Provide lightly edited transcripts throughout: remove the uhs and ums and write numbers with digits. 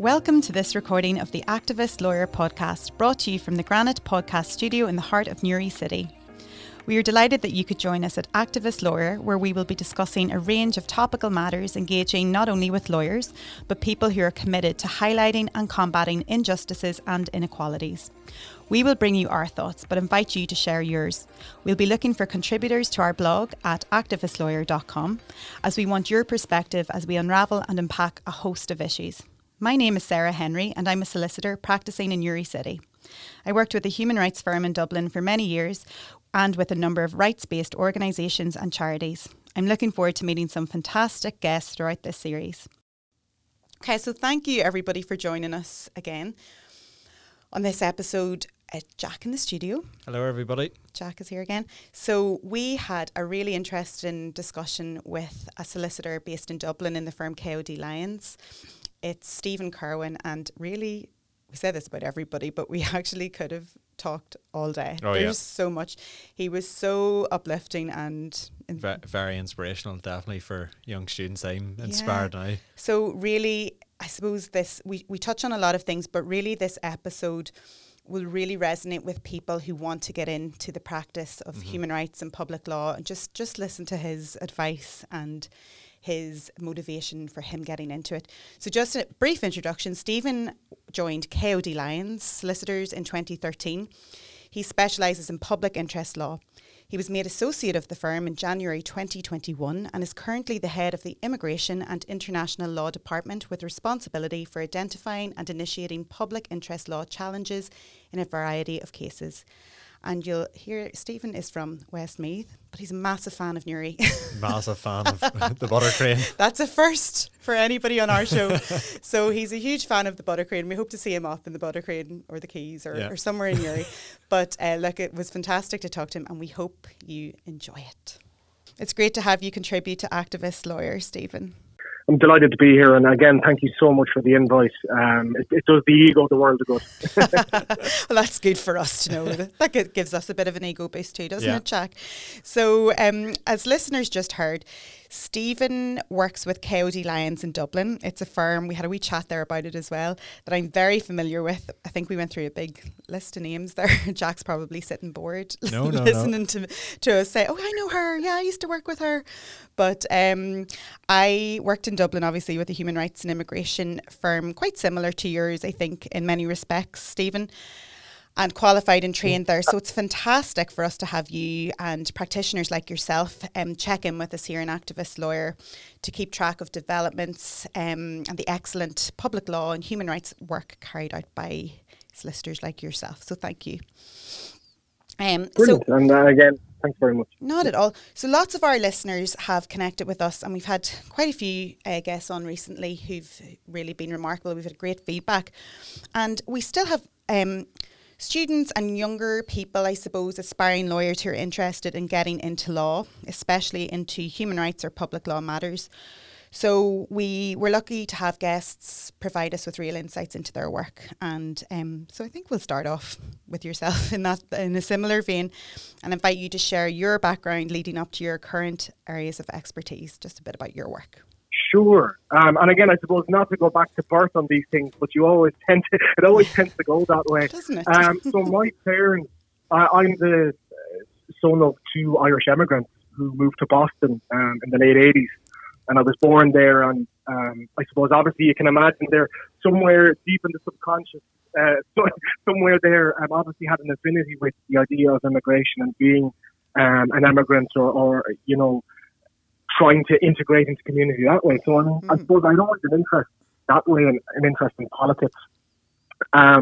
Welcome to this recording of the Activist Lawyer podcast, brought to you from the Granite Podcast Studio in the heart of Newry City. We are delighted that you could join us at Activist Lawyer, where we will be discussing a range of topical matters engaging not only with lawyers, but people who are committed to highlighting and combating injustices and inequalities. We will bring you our thoughts, but invite you to share yours. We'll be looking for contributors to our blog at activistlawyer.com, as we want your perspective as we unravel and unpack a host of issues. My name is Sarah Henry, and I'm a solicitor practising in Newry City. I worked with a human rights firm in Dublin for many years and with a number of rights-based organisations and charities. I'm looking forward to meeting some fantastic guests throughout this series. Okay, so thank you everybody for joining us again on this episode. Jack in the studio. Hello everybody. Jack is here again. So we had a really interesting discussion with a solicitor based in Dublin in the firm KOD Lyons. It's Stephen Kerwin, and really, we say this about everybody, but we actually could have talked all day. Oh, there's so much. He was so uplifting and very inspirational, definitely for young students. I'm inspired now. So really, I suppose this, we touch on a lot of things, but really this episode will really resonate with people who want to get into the practice of human rights and public law, and just listen to his advice and his motivation for him getting into it. So just a brief introduction, Stephen joined KOD Lyons Solicitors in 2013. He specialises in public interest law. He was made associate of the firm in January 2021 and is currently the head of the Immigration and International Law Department, with responsibility for identifying and initiating public interest law challenges in a variety of cases. And you'll hear Stephen is from Westmeath, but he's a massive fan of Newry. Massive fan of the butter cream. That's a first for anybody on our show. So he's a huge fan of the butter cream. We hope to see him up in the butter cream or the Keys or somewhere in Newry. But look, it was fantastic to talk to him, and we hope you enjoy it. It's great to have you contribute to Activist Lawyer, Stephen. I'm delighted to be here, and again, thank you so much for the invite. It does the ego the world of good. Well, that's good for us to know. That gives us a bit of an ego boost too, doesn't it, Jack? So, as listeners just heard, Stephen works with KOD Lyons in Dublin. It's a firm, we had a wee chat there about it as well, that I'm very familiar with. I think we went through a big list of names there. Jack's probably sitting bored listening to us say, oh, I know her. Yeah, I used to work with her. But I worked in Dublin, obviously, with a human rights and immigration firm, quite similar to yours, I think, in many respects, Stephen, and qualified and trained there. So it's fantastic for us to have you and practitioners like yourself check in with us here in Activist Lawyer to keep track of developments and the excellent public law and human rights work carried out by solicitors like yourself. So thank you. Brilliant. So, and again, thanks very much. Not at all. So lots of our listeners have connected with us, and we've had quite a few guests on recently who've really been remarkable. We've had great feedback, and we still have students and younger people, I suppose, aspiring lawyers who are interested in getting into law, especially into human rights or public law matters. So we were lucky to have guests provide us with real insights into their work. And so I think we'll start off with yourself in a similar vein, and invite you to share your background leading up to your current areas of expertise, just a bit about your work. Sure. And again, I suppose not to go back to birth on these things, but it always tends to go that way. Doesn't it? So my parents, I'm the son of two Irish immigrants who moved to Boston in the late 80s. And I was born there. And I suppose, obviously, you can imagine they're somewhere deep in the subconscious, somewhere there, obviously had an affinity with the idea of immigration and being an immigrant or trying to integrate into community that way. So I suppose I'd always had an interest that way and an interest in politics. I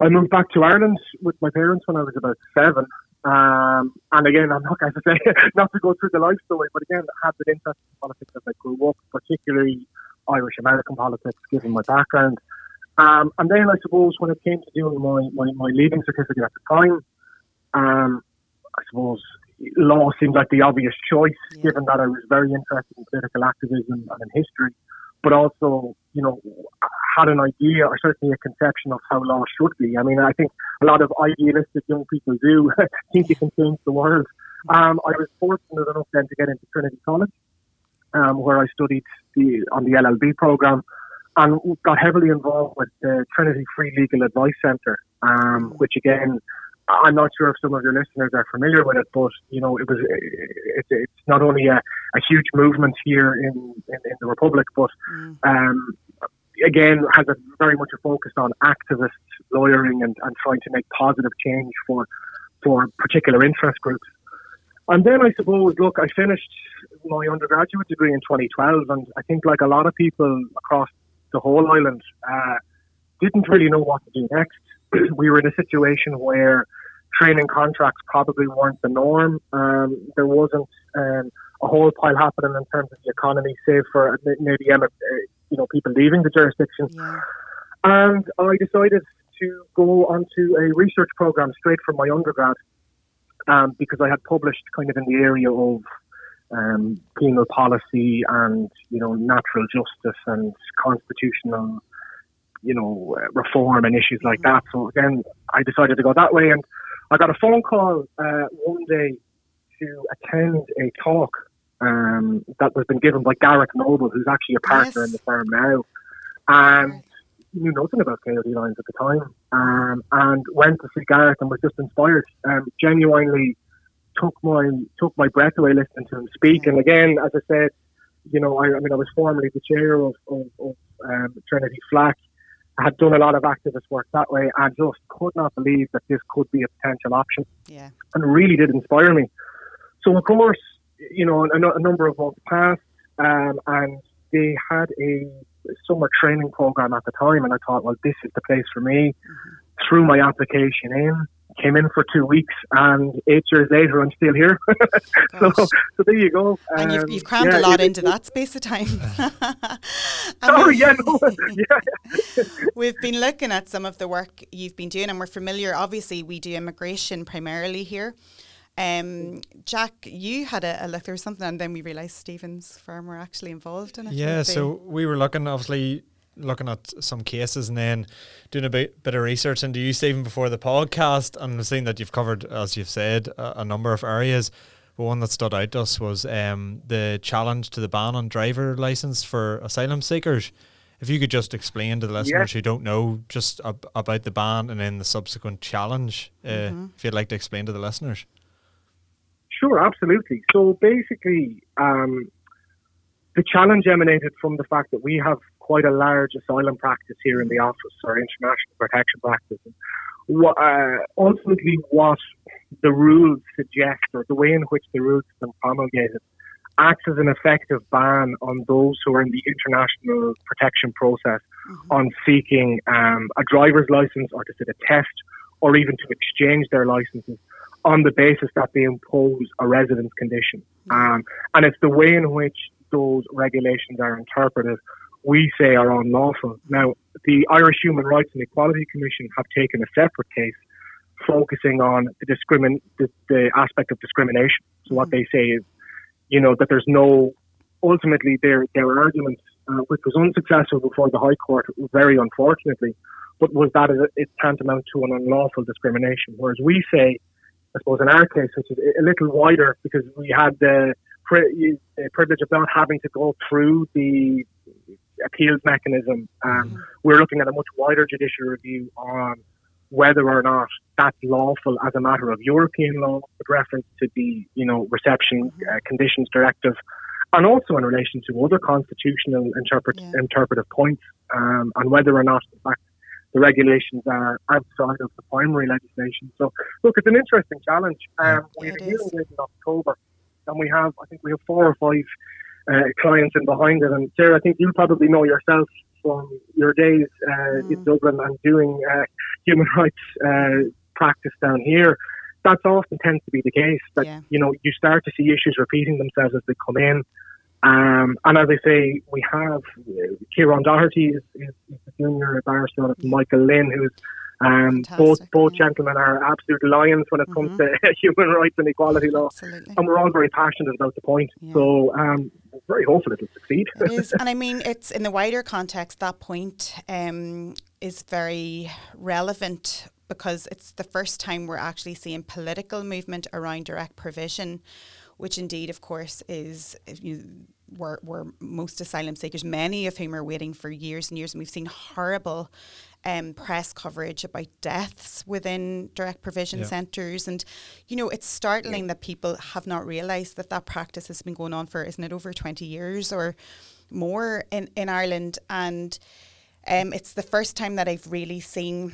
moved back to Ireland with my parents when I was about 7. And again, I'm not going to say, not to go through the life story, but again, I had an interest in politics as I grew up, particularly Irish-American politics, given my background. And then I suppose when it came to doing my leaving certificate at the time, I suppose law seemed like the obvious choice, given that I was very interested in political activism and in history, but also, had an idea or certainly a conception of how law should be. I mean, I think a lot of idealistic young people do think you can change the world. I was fortunate enough then to get into Trinity College, where I studied on the LLB programme. and got heavily involved with the Trinity Free Legal Advice Centre, which again, I'm not sure if some of your listeners are familiar with it, but you know, it's not only a huge movement here in the Republic, but again, has a very much a focus on activist lawyering and trying to make positive change for particular interest groups. And then I suppose, look, I finished my undergraduate degree in 2012, and I think like a lot of people across the whole island, didn't really know what to do next. We were in a situation where training contracts probably weren't the norm. There wasn't a whole pile happening in terms of the economy, save for maybe people leaving the jurisdiction. Yeah. And I decided to go onto a research program straight from my undergrad because I had published kind of in the area of penal policy and natural justice and constitutional reform and issues like that. So again, I decided to go that way, and I got a phone call one day to attend a talk that was been given by Gareth Noble, who's actually a partner in the firm now, and knew nothing about KOD Lyons at the time, and went to see Gareth and was just inspired. Genuinely took my breath away listening to him speak. And again, as I said, I was formerly the chair of Trinity FLAC. I had done a lot of activist work that way, and just could not believe that this could be a potential option. Yeah. And really did inspire me. So, of course, a number of months passed, and they had a summer training program at the time, and I thought, well, this is the place for me. Mm-hmm. Threw my application in, came in for 2 weeks, and 8 years later, I'm still here. so there you go. And you've crammed a lot into that space of time. We've been looking at some of the work you've been doing, and we're familiar, obviously, we do immigration primarily here. Jack, you had a look through something, and then we realised Stephen's firm were actually involved in it. Yeah, so we were looking at some cases and then doing a bit of research into you, Stephen, before the podcast, and seeing that you've covered, as you've said, a number of areas. But one that stood out to us was the challenge to the ban on driver licence for asylum seekers. If you could just explain to the listeners who don't know just about the ban and then the subsequent challenge, if you'd like to explain to the listeners. Sure, absolutely. So basically, the challenge emanated from the fact that we have quite a large asylum practice here in the office, our international protection practice. Ultimately, what the rules suggest, or the way in which the rules have been promulgated, acts as an effective ban on those who are in the international protection process on seeking a driver's license, or to sit a test, or even to exchange their licenses, on the basis that they impose a residence condition. And it's the way in which those regulations are interpreted, we say, are unlawful. Now, the Irish Human Rights and Equality Commission have taken a separate case focusing on the aspect of discrimination. So what they say is, that there's no... Ultimately, their arguments, which was unsuccessful before the High Court, very unfortunately, but was that it's tantamount to an unlawful discrimination. Whereas we say, I suppose in our case, which is a little wider, because we had the privilege of not having to go through the appeals mechanism. We're looking at a much wider judicial review on whether or not that's lawful as a matter of European law, with reference to the reception conditions directive, and also in relation to other constitutional interpretive points, and whether or not, in fact, the regulations are outside of the primary legislation. So, look, it's an interesting challenge. We had a hearing in October, and we have 4 or 5 clients in behind it. And Sarah, I think you probably know yourself from your days in Dublin and doing human rights practice down here. That often tends to be the case, that you start to see issues repeating themselves as they come in. And as I say, we have Kieran Doherty is the junior barrister, and Michael Lynn, who's both gentlemen are absolute lions when it comes to human rights and equality law. Absolutely. And we're all very passionate about the point. Yeah. So we're very hopeful it'll succeed. It is. And I mean, it's in the wider context, that point is very relevant, because it's the first time we're actually seeing political movement around direct provision, which indeed, of course, is where most asylum seekers, many of whom are waiting for years and years. And we've seen horrible press coverage about deaths within direct provision centres. And, you know, it's startling that people have not realised that that practice has been going on for, isn't it, over 20 years or more in Ireland. And it's the first time that I've really seen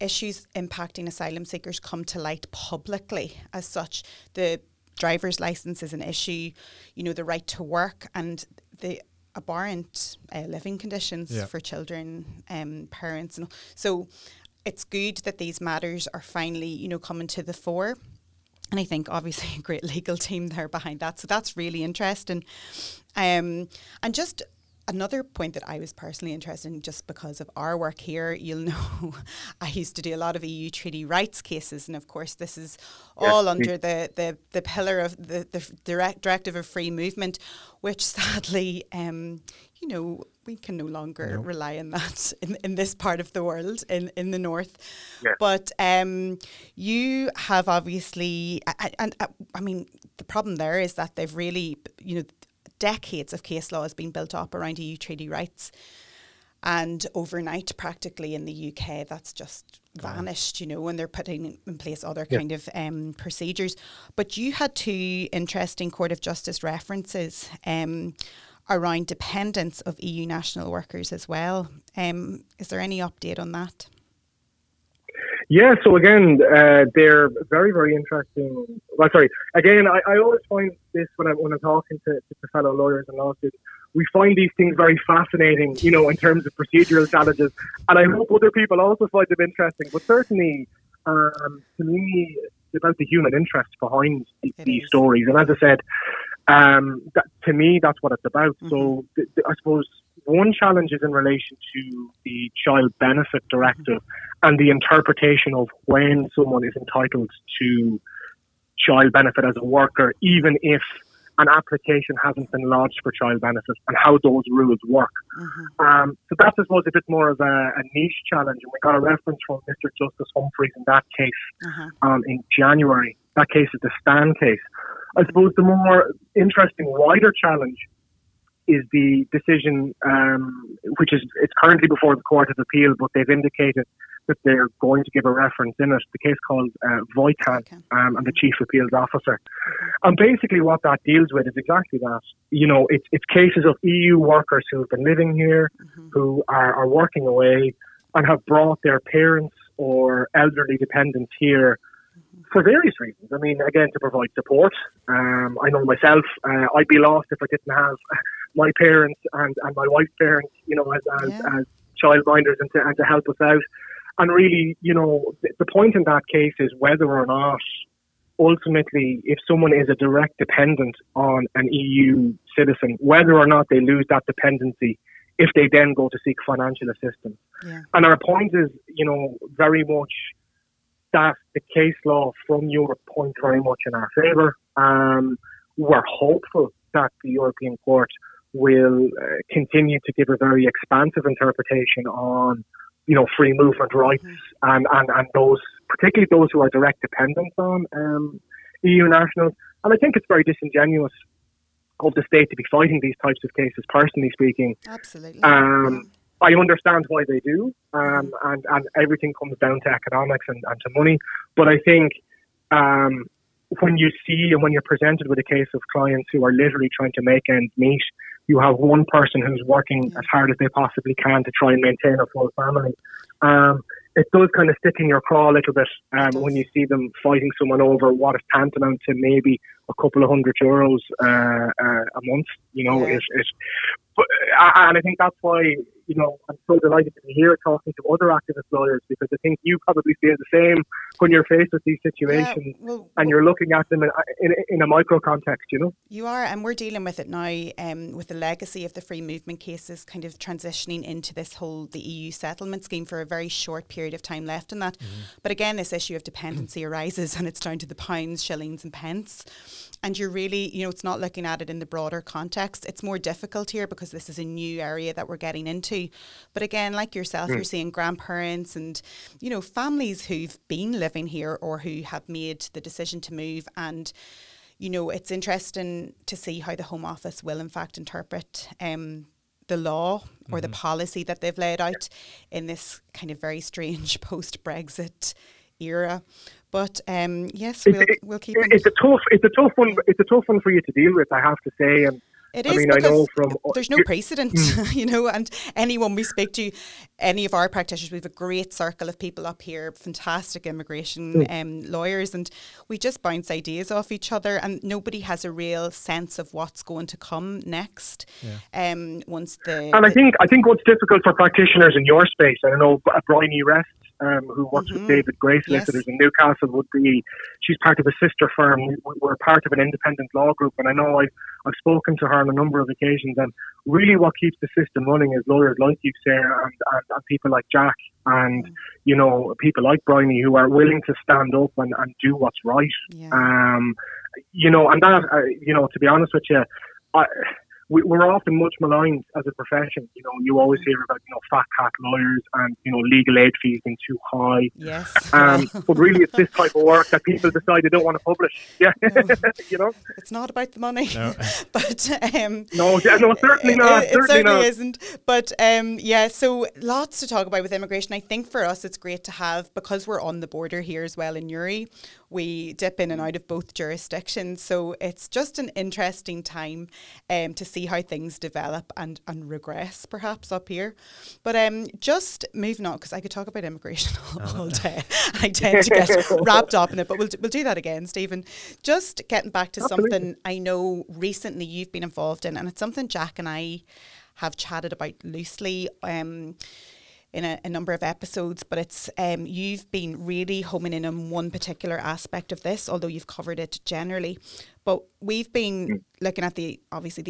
issues impacting asylum seekers come to light publicly as such. The driver's licence is an issue, you know, the right to work and the abhorrent living conditions for children and parents. And so it's good that these matters are finally, you know, coming to the fore. And I think obviously a great legal team there behind that. So that's really interesting. And just another point that I was personally interested in, just because of our work here, you'll know I used to do a lot of EU treaty rights cases, and of course this is all under the pillar of the Directive of Free Movement, which sadly, you know, we can no longer rely on that in this part of the world, in the north. Yeah. But you have obviously, I mean, the problem there is that they've really, you know, decades of case law has been built up around EU treaty rights, and overnight practically in the UK that's just vanished, you know, and they're putting in place other kind of procedures. But you had two interesting Court of Justice references around dependence of EU national workers as well. Is there any update on that? Yeah, so again, they're very, very interesting. Well, sorry, again, I always find this when I'm talking to fellow lawyers and law students, we find these things very fascinating, you know, in terms of procedural challenges. And I hope other people also find them interesting. But certainly, to me, it's about the human interest behind these stories. And as I said, that, to me, that's what it's about. Mm-hmm. So I suppose one challenge is in relation to the Child Benefit Directive and the interpretation of when someone is entitled to child benefit as a worker, even if an application hasn't been lodged for child benefit, and how those rules work. So that's, I suppose, a bit more of a niche challenge. And we got a reference from Mr. Justice Humphreys in that case in January. That case is the Stan case. I suppose the more interesting, wider challenge is the decision, which is, it's currently before the Court of Appeal, but they've indicated that they're going to give a reference in it, the case called Voitan and the Chief Appeals Officer. And basically what that deals with is exactly that. You know, it's cases of EU workers who have been living here, who are working away and have brought their parents or elderly dependents here for various reasons. I mean, again, to provide support. I know myself, I'd be lost if I didn't have my parents and my wife's parents, you know, as childminders and to help us out. And really, you know, the point in that case is whether or not, ultimately, if someone is a direct dependent on an EU citizen, whether or not they lose that dependency if they then go to seek financial assistance. Yeah. And our point is, you know, very much that the case law from Europe points very much in our favour. We're hopeful that the European Court will continue to give a very expansive interpretation on, you know, free movement rights and those, particularly those who are direct dependents on EU nationals. And I think it's very disingenuous of the state to be fighting these types of cases, personally speaking. Absolutely. I understand why they do, and everything comes down to economics and to money. But I think when you see and when you're presented with a case of clients who are literally trying to make ends meet, you have one person who's working as hard as they possibly can to try and maintain a full family. It does kind of stick in your craw a little bit when you see them fighting someone over what is tantamount to maybe a couple of €100 a month, you know. And I think that's why, you know, I'm so delighted to be here talking to other activist lawyers, because I think you probably feel the same when you're faced with these situations and you're looking at them in a micro context, you know. You are, and we're dealing with it now with the legacy of the free movement cases kind of transitioning into this whole, the EU settlement scheme for a very short period of time left in that. But again, this issue of dependency arises, and it's down to the pounds, shillings and pence. And you're really, you know, it's not looking at it in the broader context. It's more difficult here because this is a new area that we're getting into. But again, like yourself, you're seeing grandparents and, you know, families who've been living here or who have made the decision to move, and you know, it's interesting to see how the Home Office will in fact interpret the law or the policy that they've laid out in this kind of very strange post-Brexit era. But yes, we'll keep. It's a tough one for you to deal with, I have to say. And it is, I mean, I know from there's no precedent, you know. And anyone we speak to, any of our practitioners, we have a great circle of people up here, fantastic immigration lawyers, and we just bounce ideas off each other. And nobody has a real sense of what's going to come next. Yeah. I think what's difficult for practitioners in your space, I don't know, Briony rests. Who works with David Gray solicitors in Newcastle would be, she's part of a sister firm. We're part of an independent law group, and I know I've spoken to her on a number of occasions, and really what keeps the system running is lawyers like you, Sarah, and people like Jack, and you know, people like Briony who are willing to stand up and do what's right. Yeah. You know, and that, you know, to be honest with you, we're often much maligned as a profession. You know, you always hear about, you know, fat cat lawyers and, you know, legal aid fees being too high. Yes. But really it's this type of work that people decide they don't want to publish. Yeah. No. You know? It's not about the money. No. But no, certainly not. It certainly not. Isn't. But yeah, so lots to talk about with immigration. I think for us it's great to have, because we're on the border here as well in Uri, we dip in and out of both jurisdictions. So it's just an interesting time to see how things develop and regress perhaps up here. But just moving on, because I could talk about immigration all day. I tend to get wrapped up in it, but we'll do that again, Stephen. Just getting back to something I know recently you've been involved in, and it's something Jack and I have chatted about loosely in a number of episodes, but it's you've been really homing in on one particular aspect of this, although you've covered it generally. But we've been looking at the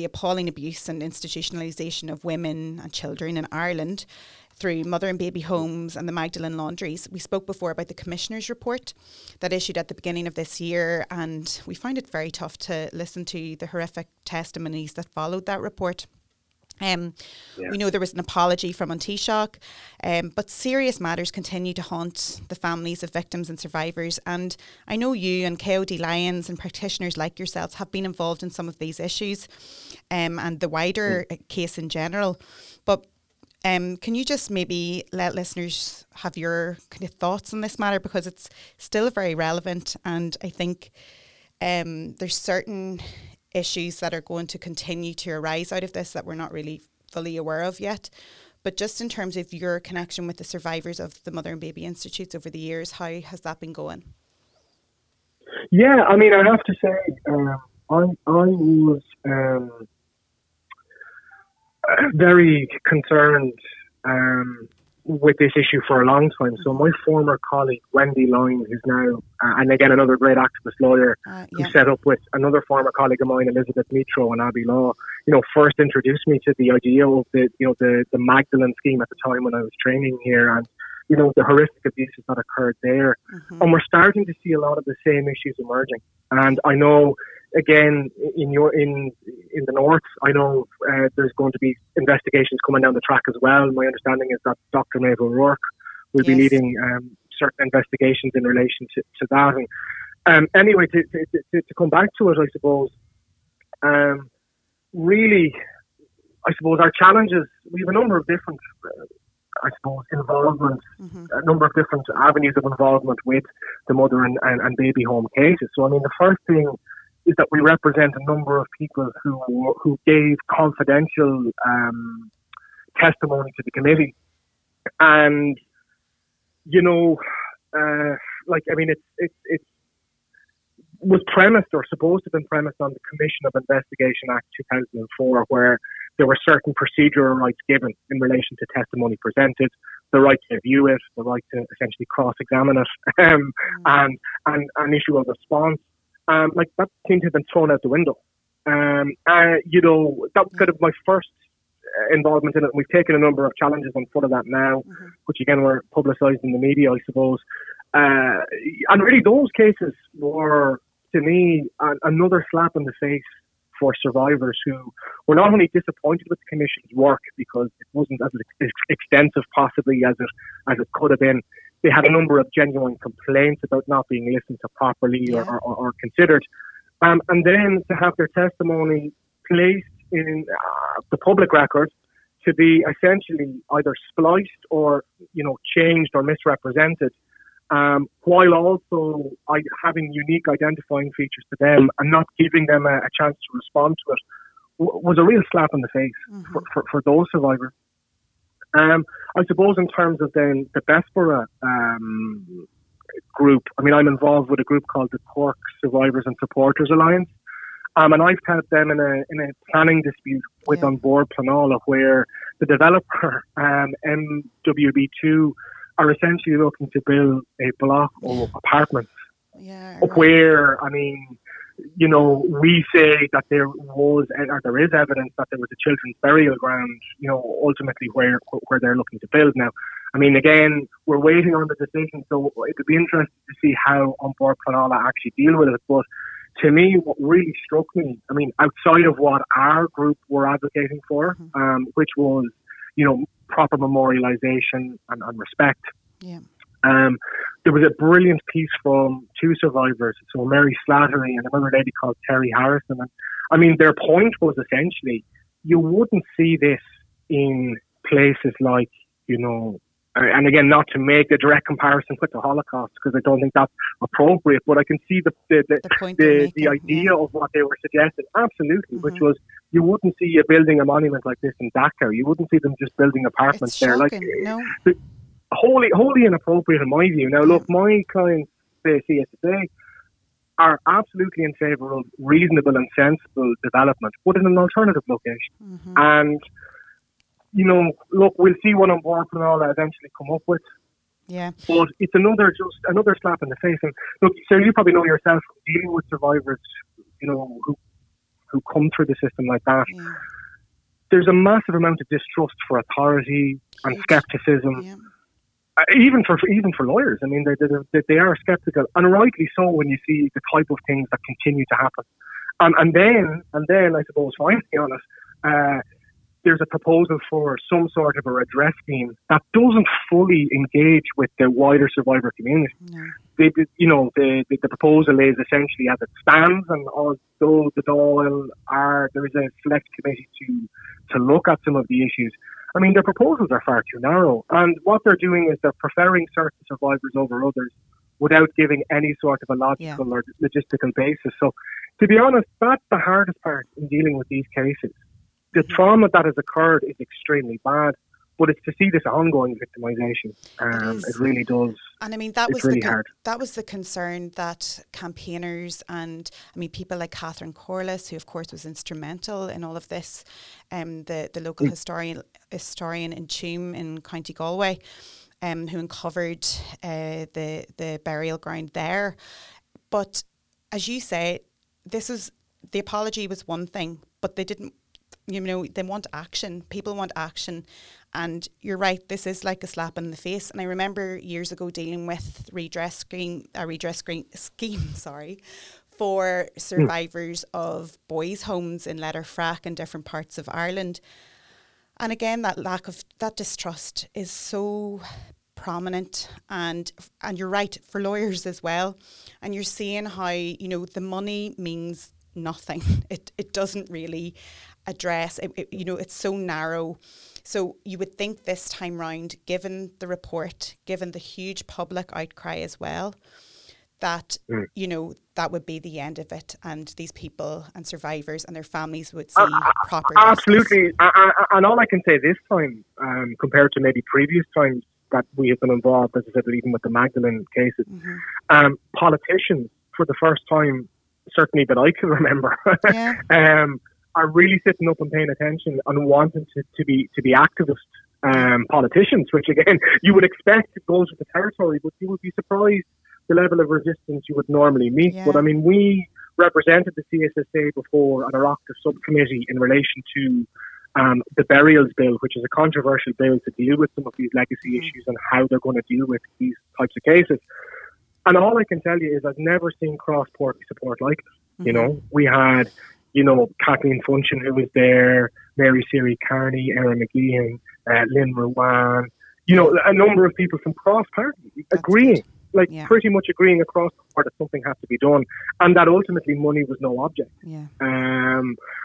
appalling abuse and institutionalisation of women and children in Ireland through mother and baby homes and the Magdalene laundries. We spoke before about the Commissioner's report that issued at the beginning of this year, and we found it very tough to listen to the horrific testimonies that followed that report. We know there was an apology from Taoiseach, but serious matters continue to haunt the families of victims and survivors. And I know you and KOD Lyons and practitioners like yourselves have been involved in some of these issues and the wider case in general. But can you just maybe let listeners have your kind of thoughts on this matter, because it's still very relevant, and I think there's certain issues that are going to continue to arise out of this that we're not really fully aware of yet. But just in terms of your connection with the survivors of the Mother and Baby Institutes over the years, how has that been going? Yeah, I mean, I have to say, I was very concerned with this issue for a long time. So my former colleague Wendy Lyons, who's now and again another great activist lawyer, who set up with another former colleague of mine, Elizabeth Mitro and Abby Law, you know, first introduced me to the idea of the Magdalene scheme at the time when I was training here, and you know, the horrific abuses that occurred there. And we're starting to see a lot of the same issues emerging. And I know, again, in the north, I know there's going to be investigations coming down the track as well. My understanding is that Dr. Mabel Rourke will be leading certain investigations in relation to that. And anyway, to come back to it, I suppose, really, I suppose our challenges, we have a number of different involvement, a number of different avenues of involvement with the mother and baby home cases. So, I mean, the first thing is that we represent a number of people who gave confidential testimony to the committee. And, you know, it was premised or supposed to have been premised on the Commission of Investigation Act 2004, where there were certain procedural rights given in relation to testimony presented, the right to view it, the right to essentially cross-examine it, and an issue of response. Like that seemed to have been thrown out the window. You know, that was kind of my first involvement in it. We've taken a number of challenges on foot of that now, which again were publicised in the media, I suppose. And really those cases were, to me, another slap in the face for survivors who were not only disappointed with the Commission's work because it wasn't as extensive possibly as it could have been. They had a number of genuine complaints about not being listened to properly or considered. and then to have their testimony placed in the public record to be essentially either spliced or, you know, changed or misrepresented, while also having unique identifying features to them and not giving them a chance to respond to it was a real slap in the face for those survivors. I suppose in terms of then the Bessborough group, I mean, I'm involved with a group called the Cork Survivors and Supporters Alliance, and I've helped them in a planning dispute with An Bord Pleanála, where the developer, MWB2, are essentially looking to build a block of apartments where, I mean, you know, we say that there is evidence that there was a children's burial ground, you know, ultimately where they're looking to build now. I mean, again, we're waiting on the decision, so it would be interesting to see how An Bord Pleanála actually deal with it. But to me, what really struck me, I mean, outside of what our group were advocating for, which was, you know, proper memorialisation and respect. Yeah. There was a brilliant piece from two survivors, so Mary Slattery and another lady called Terry Harrison. And, I mean, their point was essentially, you wouldn't see this in places like, you know, and again, not to make a direct comparison with the Holocaust, because I don't think that's appropriate, but I can see the idea of what they were suggesting, absolutely, which was, you wouldn't see you building a monument like this in Dachau. You wouldn't see them just building apartments there. It's shocking, no. Wholly inappropriate in my view. Now, look, my clients, they see it today, are absolutely in favour of reasonable and sensible development, but in an alternative location. And, you know, look, we'll see what An Bord Pleanála eventually come up with. Yeah. But it's another slap in the face. And look, so you probably know yourself, dealing with survivors, you know, who come through the system like that. Yeah. There's a massive amount of distrust for authority and scepticism. Yeah. Even for lawyers, I mean, they are sceptical, and rightly so when you see the type of things that continue to happen. And then I suppose, finally on it, there's a proposal for some sort of a redress scheme that doesn't fully engage with the wider survivor community. No. The proposal is essentially as it stands, and although the Dáil there is a select committee to look at some of the issues. I mean, their proposals are far too narrow, and what they're doing is they're preferring certain survivors over others without giving any sort of a logical or logistical basis. So, to be honest, that's the hardest part in dealing with these cases. The trauma that has occurred is extremely bad, but it's to see this ongoing victimisation. It really does. And I mean, that was the concern that campaigners and, I mean, people like Catherine Corliss, who of course was instrumental in all of this, the local historian in Tuam in County Galway, who uncovered the burial ground there. But as you say, the apology was one thing, but they didn't. You know, they want action. People want action. And you're right, this is like a slap in the face. And I remember years ago dealing with a redress scheme, for survivors of boys' homes in Letterfrack and different parts of Ireland. And again, that distrust is so prominent, and you're right, for lawyers as well. And you're seeing how, you know, the money means nothing. It doesn't really address it, you know, it's so narrow. So you would think this time round, given the report, given the huge public outcry as well, that you know, that would be the end of it, and these people and survivors and their families would see proper absolutely justice. And all I can say this time, compared to maybe previous times that we have been involved, as I said, even with the Magdalene cases, politicians, for the first time certainly that I can remember, are really sitting up and paying attention and wanting to be activist politicians, which again you would expect goes with the territory, but you would be surprised the level of resistance you would normally meet. Yeah. But I mean, we represented the CSSA before on our active subcommittee in relation to the burials bill, which is a controversial bill to deal with some of these legacy issues and how they're going to deal with these types of cases. And all I can tell you is I've never seen cross-party support like it. You know, we had, you know, Kathleen Funchion, who was there, Mary Seery Kearney, Erin McGee, and Lynn Rowan, you know, a number of people from cross-party agreeing pretty much agreeing across the board that something had to be done, and that ultimately money was no object. Yeah.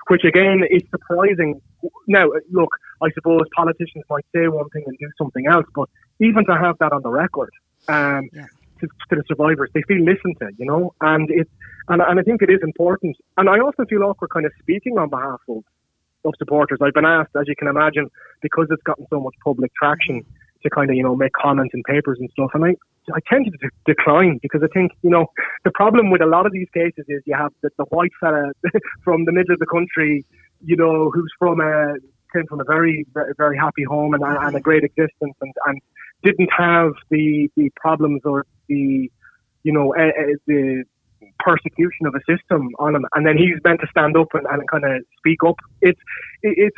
Which again is surprising. Now, look, I suppose politicians might say one thing and do something else, but even to have that on the record, to the survivors, they feel listened to, you know, and I think it is important. And I also feel awkward kind of speaking on behalf of supporters. I've been asked, as you can imagine, because it's gotten so much public traction, to kind of, you know, make comments in papers and stuff. And I tend to decline, because I think, you know, the problem with a lot of these cases is you have the white fella from the middle of the country, you know, who's came from a very, very happy home and a great existence and didn't have the problems or the, you know, the persecution of a system on him, and then he's meant to stand up and kind of speak up. It's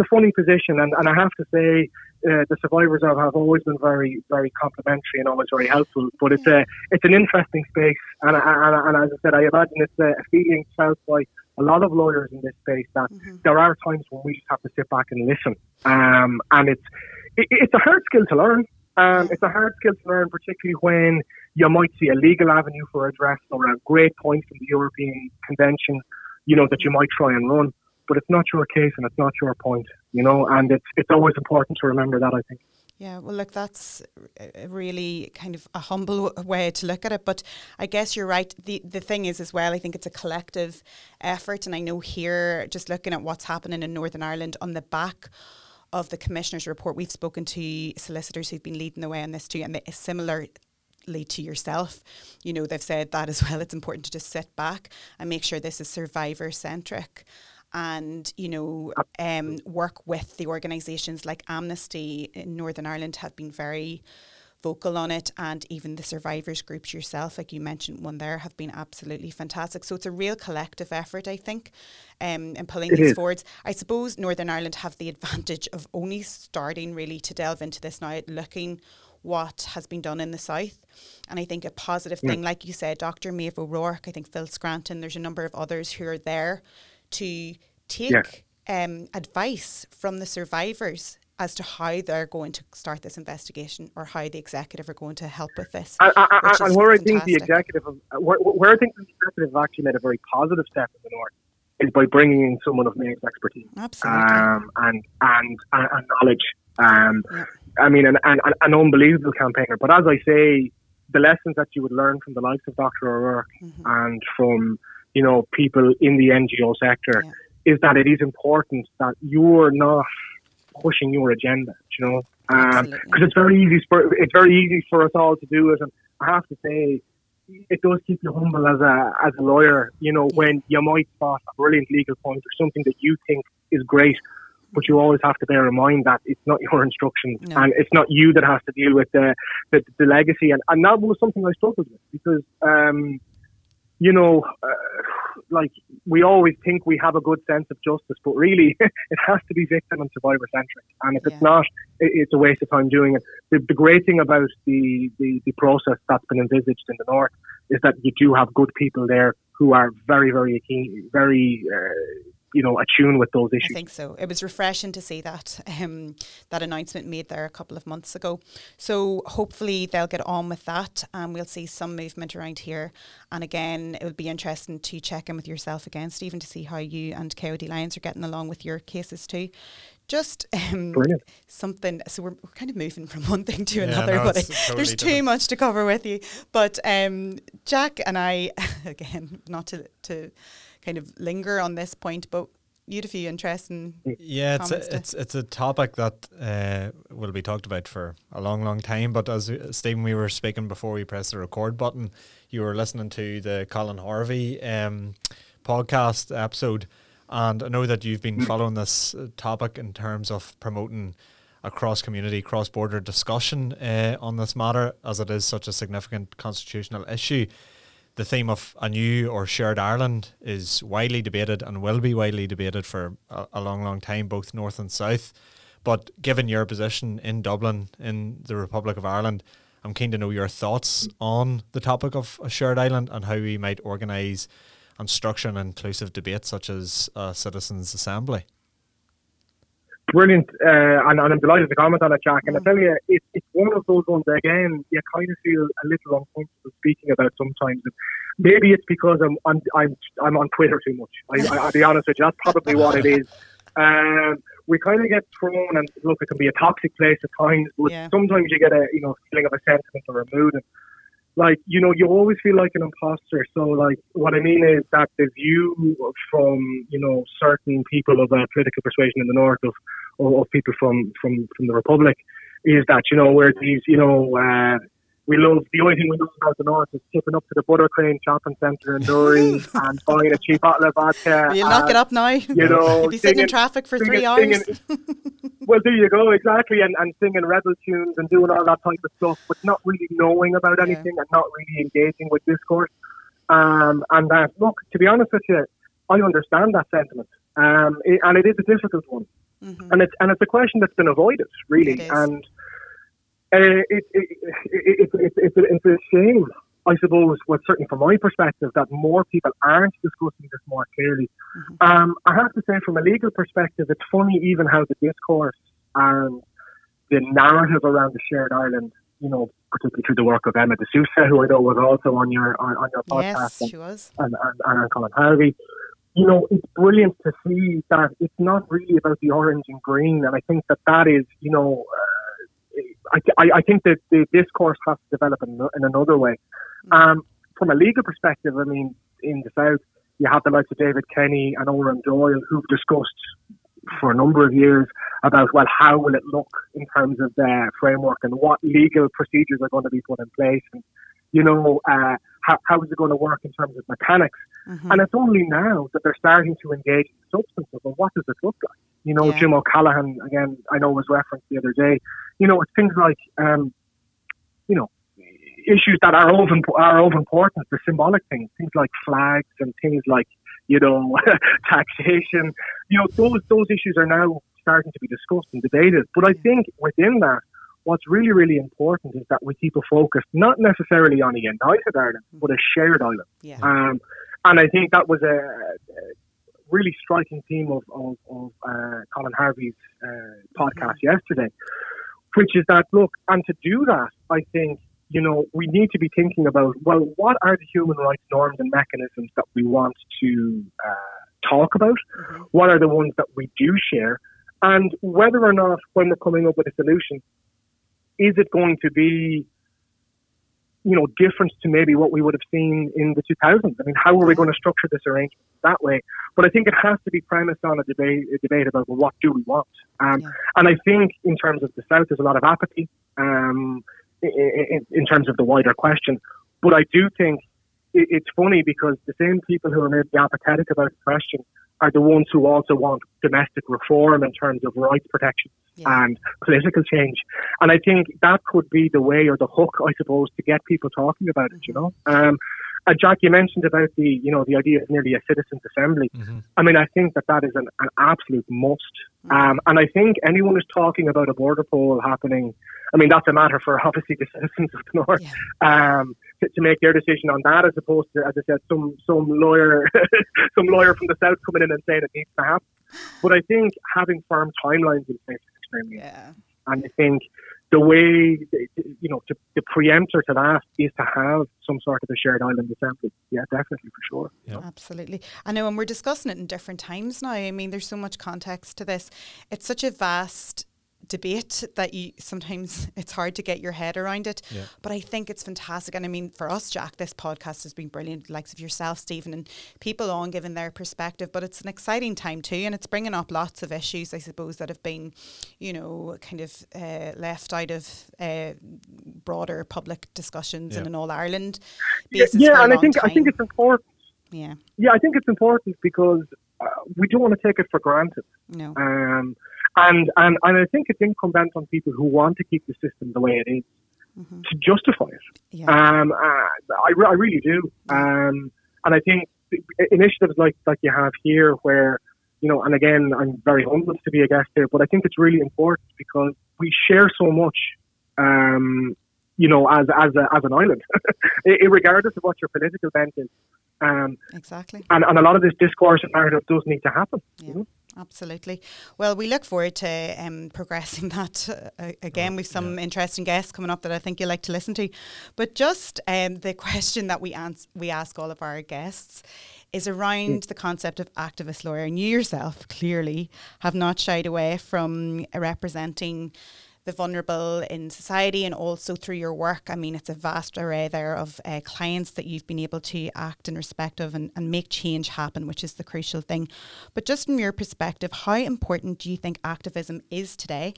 a funny position, and I have to say the survivors have always been very, very complimentary and always very helpful, but it's an interesting space, and as I said, I imagine it's a feeling felt by a lot of lawyers in this space that there are times when we just have to sit back and listen, and it's a hard skill to learn. It's a hard skill to learn, particularly when you might see a legal avenue for address or a great point from the European Convention, you know, that you might try and run, but it's not your case and it's not your point, you know, and it's always important to remember that, I think. Yeah, well, look, that's a really kind of a humble way to look at it. But I guess you're right. The thing is as well, I think it's a collective effort. And I know here, just looking at what's happening in Northern Ireland on the back of the Commissioner's report, we've spoken to solicitors who've been leading the way on this too, and they, similarly to yourself, you know, they've said that as well. It's important to just sit back and make sure this is survivor-centric and, you know, work with the organisations like Amnesty in Northern Ireland have been very vocal on it, and even the survivors groups yourself, like you mentioned one there, have been absolutely fantastic. So it's a real collective effort, I think, in pulling these forwards. I suppose Northern Ireland have the advantage of only starting really to delve into this now, looking what has been done in the South. And I think a positive thing, like you said, Dr. Mabel Rourke, I think Phil Scranton, there's a number of others who are there to take advice from the survivors as to how they're going to start this investigation or how the executive are going to help with this. And where I think the executive actually made a very positive step in the North is by bringing in someone of Mave's expertise. Absolutely. And knowledge. I mean, an unbelievable campaigner. But as I say, the lessons that you would learn from the likes of Dr. O'Rourke and from, you know, people in the NGO sector is that it is important that you're not pushing your agenda, you know, because it's very easy for us all to do it. And I have to say, it does keep you humble as a lawyer, you know, when you might spot a brilliant legal point or something that you think is great, but you always have to bear in mind that it's not your instructions and it's not you that has to deal with the legacy. And that was something I struggled with, because you know, like, we always think we have a good sense of justice, but really it has to be victim and survivor centric. And if it's not, it's a waste of time doing it. The great thing about the process that's been envisaged in the North is that you do have good people there who are very, very keen, very, you know, attuned with those issues. I think so. It was refreshing to see that that announcement made there a couple of months ago. So hopefully they'll get on with that, and we'll see some movement around here. And again, it will be interesting to check in with yourself again, Stephen, to see how you and KOD Lyons are getting along with your cases too. Just something, so we're kind of moving from one thing to another, but there's too much to cover with you. But Jack and I, again, not to kind of linger on this point, but you'd have a few interesting it's a topic that will be talked about for a long time. But as Stephen, we were speaking before we pressed the record button, you were listening to the Colin Harvey podcast episode, and I know that you've been following this topic in terms of promoting a cross-community, cross-border discussion on this matter, as it is such a significant constitutional issue. The theme of a new or shared Ireland is widely debated and will be widely debated for a long time, both north and south. But given your position in Dublin, in the Republic of Ireland, I'm keen to know your thoughts on the topic of a shared Ireland and how we might organise and structure an inclusive debate such as a citizens' assembly. brilliant, and I'm delighted to comment on it, Jack. And I tell you, it's one of those ones again. You kind of feel a little uncomfortable speaking about sometimes. And maybe it's because I'm on Twitter too much. I'll be honest with you, that's probably what it is. We kind of get thrown, and look, it can be a toxic place at times. But sometimes you get a feeling of a sentiment or a mood, and you always feel like an imposter. So, what I mean is that the view from certain people of political persuasion in the north of people from the Republic is that where these we love, the only thing we love about the north is tipping up to the Butter Crane Shopping Centre in Newry and buying a cheap bottle of vodka. You'll not get up now. You'll be sitting in traffic for 3 hours. Well, there you go, exactly. And singing rebel tunes and doing all that type of stuff, but not really knowing about anything and not really engaging with discourse. And that, look, to be honest with you, I understand that sentiment. And it is a difficult one. Mm-hmm. And it's a question that's been avoided, really. And it's a shame, I suppose, well, certainly from my perspective, that more people aren't discussing this more clearly. Mm-hmm. I have to say, from a legal perspective, it's funny even how the discourse and the narrative around the shared Ireland, particularly through the work of Emma de Sousa, who I know was also on your podcast, yes, she was, and Colin Harvey. It's brilliant to see that it's not really about the orange and green, and I think that is, I think that the discourse has to develop in another way. From a legal perspective, I mean, in the South, you have the likes of David Kenny and Oren Doyle, who've discussed for a number of years about, well, how will it look in terms of the framework and what legal procedures are going to be put in place, and how is it going to work in terms of mechanics. Mm-hmm. And it's only now that they're starting to engage in substance of, well, what does it look like? Jim O'Callaghan, again, I know was referenced the other day. It's things like, issues that are of importance, the symbolic things like flags and things like, taxation. Those issues are now starting to be discussed and debated. But I think within that, what's really, really important is that we keep a focus, not necessarily on a united Ireland, but a shared Ireland. Yeah. And I think that was a really striking theme of Colin Harvey's podcast yesterday, which is that, look, and to do that, I think, we need to be thinking about, well, what are the human rights norms and mechanisms that we want to talk about? Mm-hmm. What are the ones that we do share? And whether or not, when we're coming up with a solution, is it going to be different to maybe what we would have seen in the 2000s. I mean, how are we going to structure this arrangement that way? But I think it has to be premised on a debate about, well, what do we want? And I think in terms of the South, there's a lot of apathy in terms of the wider question. But I do think it's funny because the same people who are maybe apathetic about the question are the ones who also want domestic reform in terms of rights protection and political change. And I think that could be the way, or the hook, I suppose, to get people talking about it, And Jack, you mentioned about the idea of nearly a citizens' assembly. Mm-hmm. I mean, I think that is an absolute must. And I think anyone who's talking about a border poll happening, I mean, that's a matter for, obviously, the citizens of the North to make their decision on that, as opposed to, as I said, some lawyer from the South coming in and saying it needs to happen. But I think having firm timelines in place is extremely important. And I think the way, the preemptor to that is to have some sort of a shared island assembly. Yeah, definitely, for sure. Yeah. Absolutely. I know, and we're discussing it in different times now. I mean, there's so much context to this. It's such a vast debate that sometimes it's hard to get your head around it, but I think it's fantastic. And I mean, for us, Jack, this podcast has been brilliant, likes of yourself, Stephen, and people on giving their perspective. But it's an exciting time too, and it's bringing up lots of issues, I suppose, that have been kind of left out of broader public discussions and an all-Ireland basis. And I think it's important. I think it's important because we don't want to take it for granted. No. And I think it's incumbent on people who want to keep the system the way it is to justify it. Yeah. I really do. And I think initiatives like you have here where, and again, I'm very humbled to be a guest here, but I think it's really important because we share so much, as an island, regardless of what your political bent is. Exactly. And a lot of this discourse and narrative does need to happen. Yeah. Absolutely. Well, we look forward to progressing that again. We've some interesting guests coming up that I think you'll like to listen to. But just the question that we ask all of our guests is around the concept of activist lawyer. And you yourself clearly have not shied away from representing the vulnerable in society, and also through your work. I mean, it's a vast array there of clients that you've been able to act in respect of and make change happen, which is the crucial thing. But just from your perspective, how important do you think activism is today?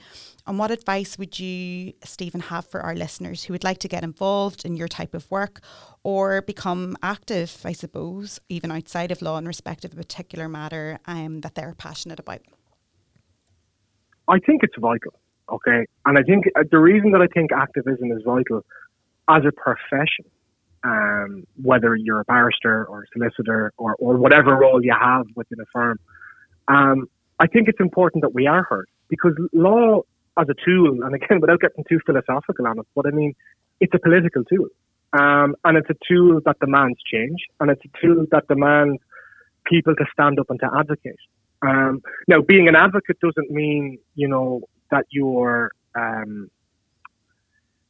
And what advice would you, Stephen, have for our listeners who would like to get involved in your type of work or become active, I suppose, even outside of law in respect of a particular matter that they're passionate about? I think it's vital. Okay, and I think the reason that I think activism is vital as a profession, whether you're a barrister or a solicitor or whatever role you have within a firm, I think it's important that we are heard, because law as a tool, and again, without getting too philosophical on it, but I mean, it's a political tool, and it's a tool that demands change, and it's a tool that demands people to stand up and to advocate. Now, being an advocate doesn't mean, you know, that you're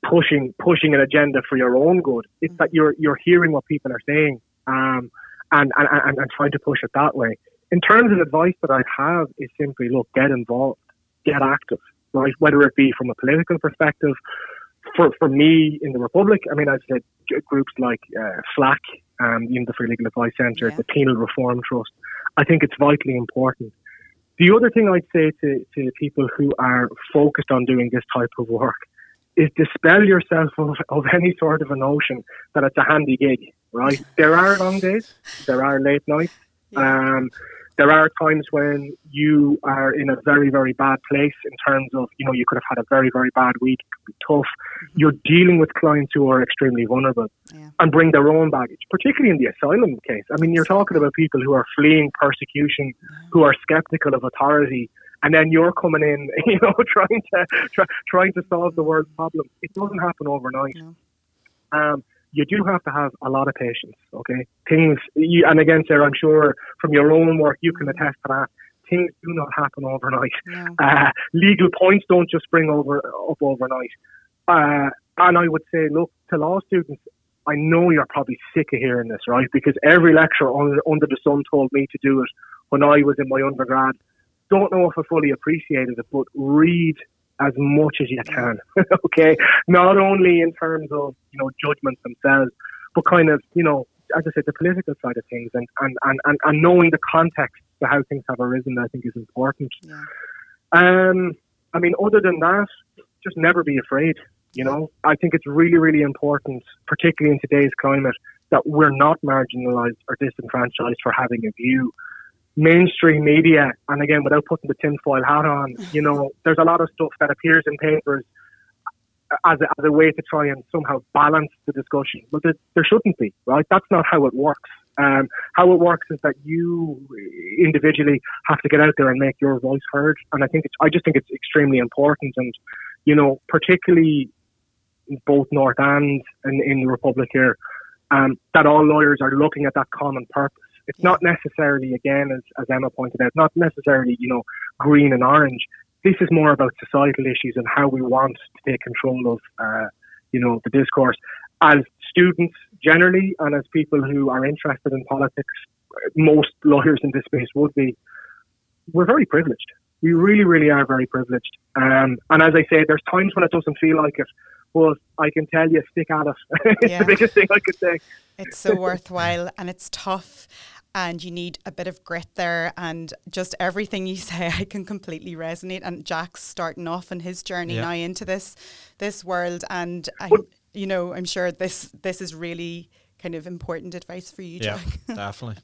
pushing an agenda for your own good. It's that you're hearing what people are saying and trying to push it that way. In terms of advice that I'd have is simply, look, get involved, get active, right? Whether it be from a political perspective, for me in the Republic, I mean, I've said groups like FLAC, the Free Legal Advice Centre, the Penal Reform Trust. I think it's vitally important. The other thing I'd say to people who are focused on doing this type of work is dispel yourself of any sort of a notion that it's a handy gig, right? There are long days, there are late nights, there are times when you are in a very, very bad place in terms of, you know, you could have had a very, very bad week, it could be tough. You're dealing with clients who are extremely vulnerable and bring their own baggage, particularly in the asylum case. I mean, you're talking about people who are fleeing persecution, who are skeptical of authority, and then you're coming in, you know, trying to solve the world's problem. It doesn't happen overnight. You do have to have a lot of patience, okay? And again, Sarah, I'm sure from your own work, you can attest to that. Things do not happen overnight. Legal points don't just spring up overnight. And I would say, look, to law students, I know you're probably sick of hearing this, right? Because every lecturer under the sun told me to do it when I was in my undergrad. Don't know if I fully appreciated it, but read as much as you can, okay? Not only in terms of, you know, judgments themselves, but kind of, you know, as I said, the political side of things and knowing the context to how things have arisen, I think, is important. I mean, other than that, just never be afraid, you know? I think it's really, really important, particularly in today's climate, that we're not marginalised or disenfranchised for having a view. Mainstream media, and again, without putting the tinfoil hat on, you know, there's a lot of stuff that appears in papers as a way to try and somehow balance the discussion. But there shouldn't be, right? That's not how it works. How it works is that you individually have to get out there and make your voice heard. And I just think it's extremely important. And, you know, particularly both North and in the Republic here, that all lawyers are looking at that common purpose. It's not necessarily, again, as Emma pointed out, not necessarily, you know, green and orange. This is more about societal issues and how we want to take control of, you know, the discourse. As students generally, and as people who are interested in politics, most lawyers in this space would be, we're very privileged. We really, really are very privileged. And as I say, there's times when it doesn't feel like it. Well, I can tell you, stick at it. It's the biggest thing I could say. It's so worthwhile, and it's tough, and you need a bit of grit there, and just everything you say, I can completely resonate. And Jack's starting off on his journey now into this world, and you know, I'm sure this is really kind of important advice for you, Jack. Yeah, definitely.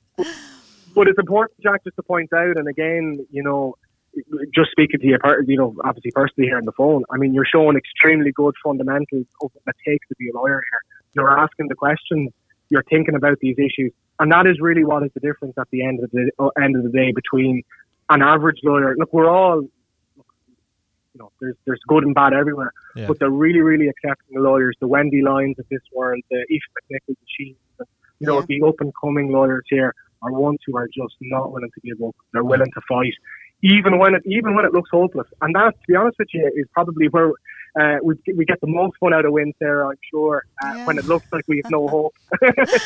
But it's important, Jack, just to point out, and again, you know, just speaking to you, you know, obviously personally here on the phone, I mean, you're showing extremely good fundamentals of what it takes to be a lawyer here. You're asking the questions, you're thinking about these issues, and that is really what is the difference at the end of the day between an average lawyer. Look, we're all, you know, there's good and bad everywhere, but they're really, really accepting lawyers, the Wendy Lyons of this world, the East McNichols, the Sheets, you know, the up and coming lawyers here are ones who are just not willing to give up. They're willing to fight. even when it looks hopeless. And that, to be honest with you, is probably where we get the most fun out of wins there, I'm sure, when it looks like we have no hope,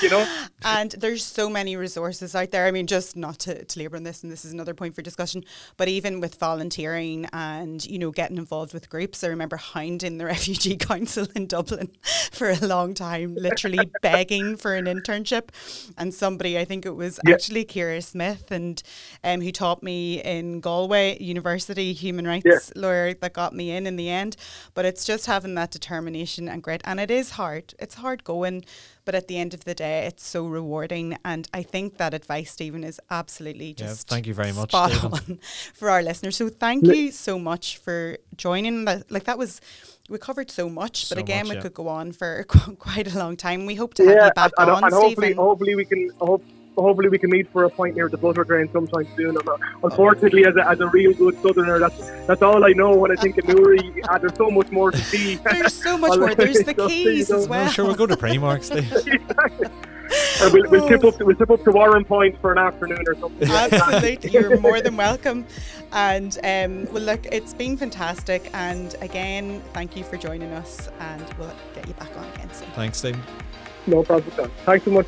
you know. And there's so many resources out there. I mean, just not to labour on this, and this is another point for discussion, but even with volunteering and, you know, getting involved with groups. I remember hounding the Refugee Council in Dublin for a long time, literally begging for an internship. And somebody, I think it was actually Kira Smith, and who taught me in Galway University, human rights lawyer, that got me in the end. But it's just having that determination and grit. And it is hard. It's hard going. But at the end of the day, it's so rewarding. And I think that advice, Stephen, is absolutely just thank you very much, spot on for our listeners. So thank you so much for joining. Like that was, we covered so much. So but again, we could go on for quite a long time. We hope to have you back on, and Stephen. Hopefully we can meet for a pint near the butter grain sometime soon. Unfortunately, as a real good Southerner, that's all I know when I think of Newry. There's so much more to see. There's so much more. There's the Keys as well. I'm sure we'll go to Primark, Steve. We'll tip up to Warren Point for an afternoon or something. Absolutely, you're more than welcome. And well, look, it's been fantastic. And again, thank you for joining us. And we'll get you back on again soon. Thanks, Stephen. No problem, Tom. Thanks so much.